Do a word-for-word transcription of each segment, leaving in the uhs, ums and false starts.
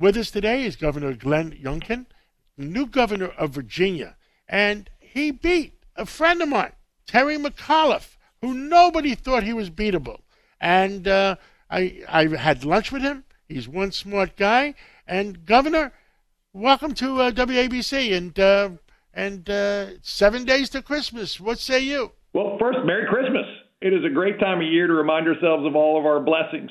With us today is Governor Glenn Youngkin, new governor of Virginia, and he beat a friend of mine, Terry McAuliffe, who nobody thought he was beatable. And uh, I, I had lunch with him. He's one smart guy. And Governor, welcome to uh, W A B C and uh, and uh, seven days to Christmas. What say you? Well, first, Merry Christmas. It is a great time of year to remind ourselves of all of our blessings.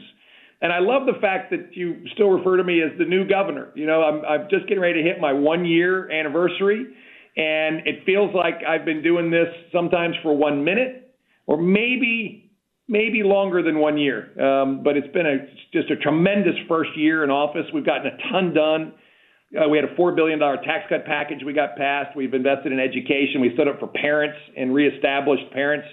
And I love the fact that you still refer to me as the new governor. You know, I'm, I'm just getting ready to hit my one-year anniversary, and it feels like I've been doing this sometimes for one minute or maybe maybe longer than one year. Um, but it's been a, just a tremendous first year in office. We've gotten a ton done. Uh, we had a four billion dollars tax cut package we got passed. We've invested in education. We stood up for parents and reestablished parents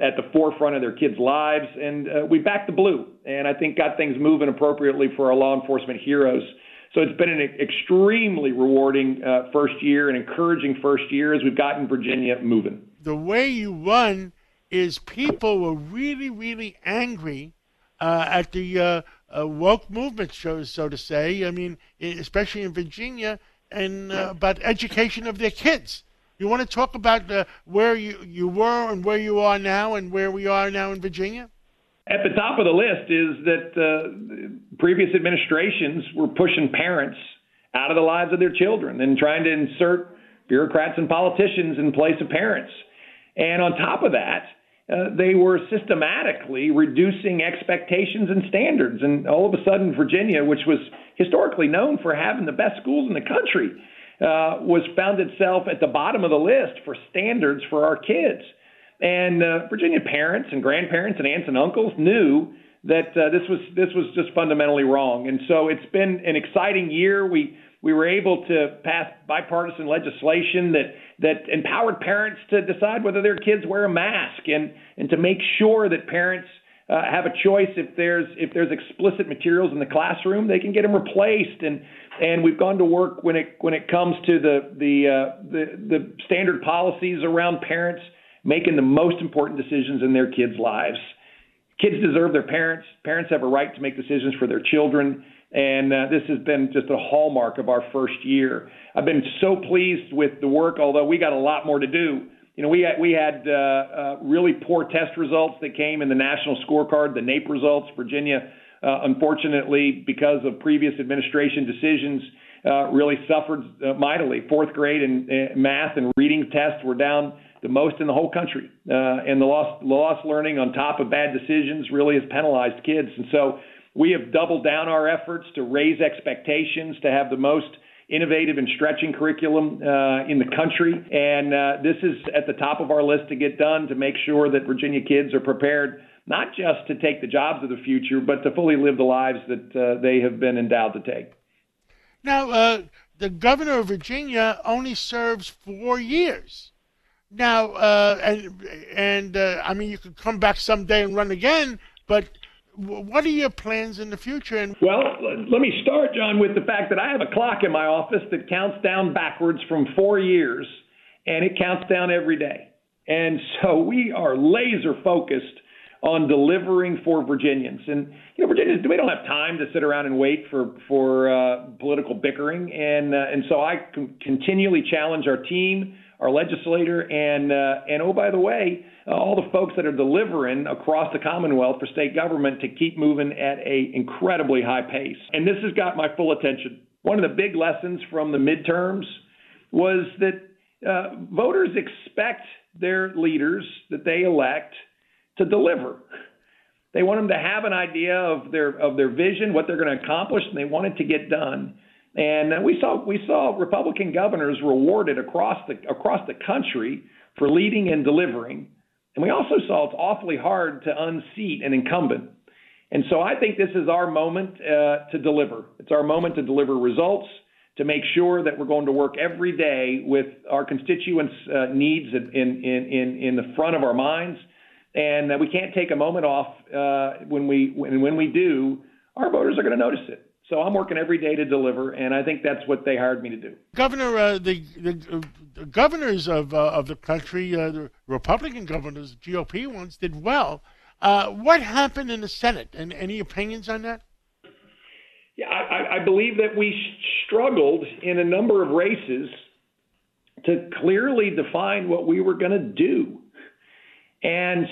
at the forefront of their kids' lives. And uh, we backed the blue and I think got things moving appropriately for our law enforcement heroes. So it's been an extremely rewarding uh, first year and encouraging first year as we've gotten Virginia moving. The way you won is people were really, really angry uh, at the uh, uh, woke movement, shows, so to say. I mean, especially in Virginia, and uh, about education of their kids. You want to talk about uh, where you, you were and where you are now and where we are now in Virginia? At the top of the list is that uh, previous administrations were pushing parents out of the lives of their children and trying to insert bureaucrats and politicians in place of parents. And on top of that, uh, they were systematically reducing expectations and standards. And all of a sudden, Virginia, which was historically known for having the best schools in the country, uh, was found itself at the bottom of the list for standards for our kids. And uh, Virginia parents and grandparents and aunts and uncles knew that uh, this was this was just fundamentally wrong. And so it's been an exciting year. We we were able to pass bipartisan legislation that that empowered parents to decide whether their kids wear a mask and and to make sure that parents uh, have a choice if there's if there's explicit materials in the classroom, they can get them replaced. And and we've gone to work when it when it comes to the the uh, the, the standard policies around parents making the most important decisions in their kids' lives. Kids deserve their parents. Parents have a right to make decisions for their children. And uh, this has been just a hallmark of our first year. I've been so pleased with the work, although we got a lot more to do. You know, we had, we had uh, uh, really poor test results that came in the national scorecard, the N A E P results. Virginia, uh, unfortunately, because of previous administration decisions, uh, really suffered uh, mightily. Fourth grade and uh, math and reading tests were down the most in the whole country. Uh, and the lost, lost learning on top of bad decisions really has penalized kids. And so we have doubled down our efforts to raise expectations, to have the most innovative and stretching curriculum uh, in the country. And uh, this is at the top of our list to get done to make sure that Virginia kids are prepared not just to take the jobs of the future, but to fully live the lives that uh, they have been endowed to take. Now, uh, the governor of Virginia only serves four years. Now, uh, and, and uh, I mean, you could come back someday and run again, but w what are your plans in the future? And well, let me start, John, with the fact that I have a clock in my office that counts down backwards from four years, and it counts down every day. And so we are laser focused on delivering for Virginians. And, you know, Virginians, we don't have time to sit around and wait for, for uh, political bickering. And, uh, and so I con continually challenge our team, our legislator, and, uh, and oh, by the way, uh, all the folks that are delivering across the Commonwealth for state government to keep moving at a incredibly high pace. And this has got my full attention. One of the big lessons from the midterms was that uh, voters expect their leaders that they elect to deliver. They want them to have an idea of their of their vision, what they're going to accomplish, and they want it to get done. And we saw we saw Republican governors rewarded across the across the country for leading and delivering. And we also saw it's awfully hard to unseat an incumbent. And so I think this is our moment uh, to deliver. It's our moment to deliver results, to make sure that we're going to work every day with our constituents' uh, needs in, in in in the front of our minds, and that we can't take a moment off uh, when we when when we do, our voters are going to notice it. So I'm working every day to deliver, and I think that's what they hired me to do. Governor, uh, the, the, the governors of, uh, of the country, uh, the Republican governors, the G O P ones, did well. Uh, what happened in the Senate, and any opinions on that? Yeah, I, I, I, I believe that we struggled in a number of races to clearly define what we were going to do. And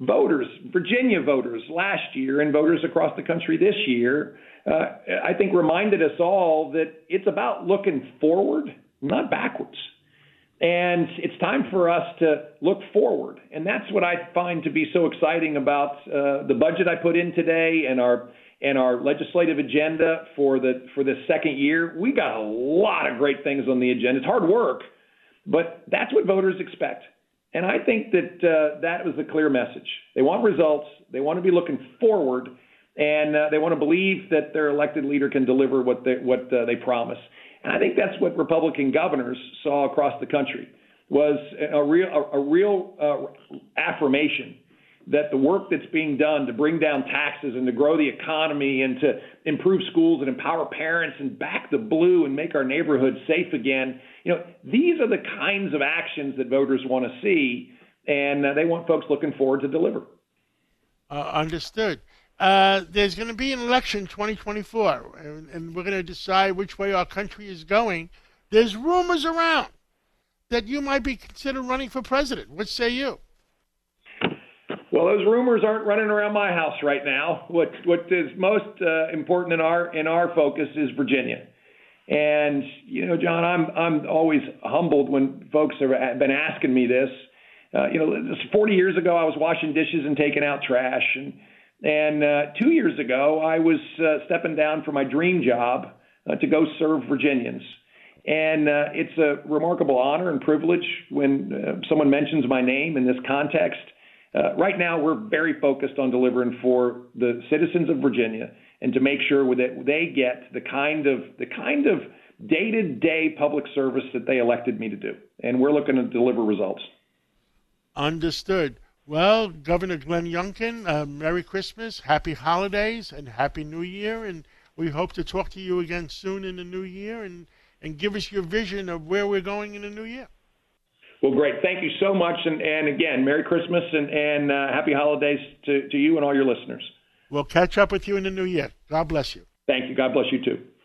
voters, Virginia voters last year and voters across the country this year, uh, I think reminded us all that it's about looking forward, not backwards. And it's time for us to look forward. And that's what I find to be so exciting about uh, the budget I put in today and our and our legislative agenda for the for this second year. We got a lot of great things on the agenda. It's hard work, but that's what voters expect. And I think that uh, that was the clear message. They want results. They want to be looking forward, and uh, they want to believe that their elected leader can deliver what they, what uh, they promise. And I think that's what Republican governors saw across the country, was a real, a, a real uh, affirmation that the work that's being done to bring down taxes and to grow the economy and to improve schools and empower parents and back the blue and make our neighborhoods safe again, you know, these are the kinds of actions that voters want to see, and uh, they want folks looking forward to deliver. Uh, understood. Uh, there's going to be an election twenty twenty-four, and, and we're going to decide which way our country is going. There's rumors around that you might be considered running for president. What say you? Well, those rumors aren't running around my house right now. What what is most uh, important in our in our focus is Virginia. And you know, John, I'm I'm always humbled when folks have been asking me this. Uh, you know, forty years ago, I was washing dishes and taking out trash, and And uh, two years ago, I was uh, stepping down from my dream job uh, to go serve Virginians. And uh, it's a remarkable honor and privilege when uh, someone mentions my name in this context. Uh, right now, we're very focused on delivering for the citizens of Virginia and to make sure that they get the kind of the kind of day-to-day public service that they elected me to do. And we're looking to deliver results. Understood. Well, Governor Glenn Youngkin, uh, Merry Christmas, Happy Holidays, and Happy New Year. And we hope to talk to you again soon in the new year, and, and give us your vision of where we're going in the new year. Well, great. Thank you so much. And, and again, Merry Christmas and, and uh, Happy Holidays to, to you and all your listeners. We'll catch up with you in the new year. God bless you. Thank you. God bless you, too.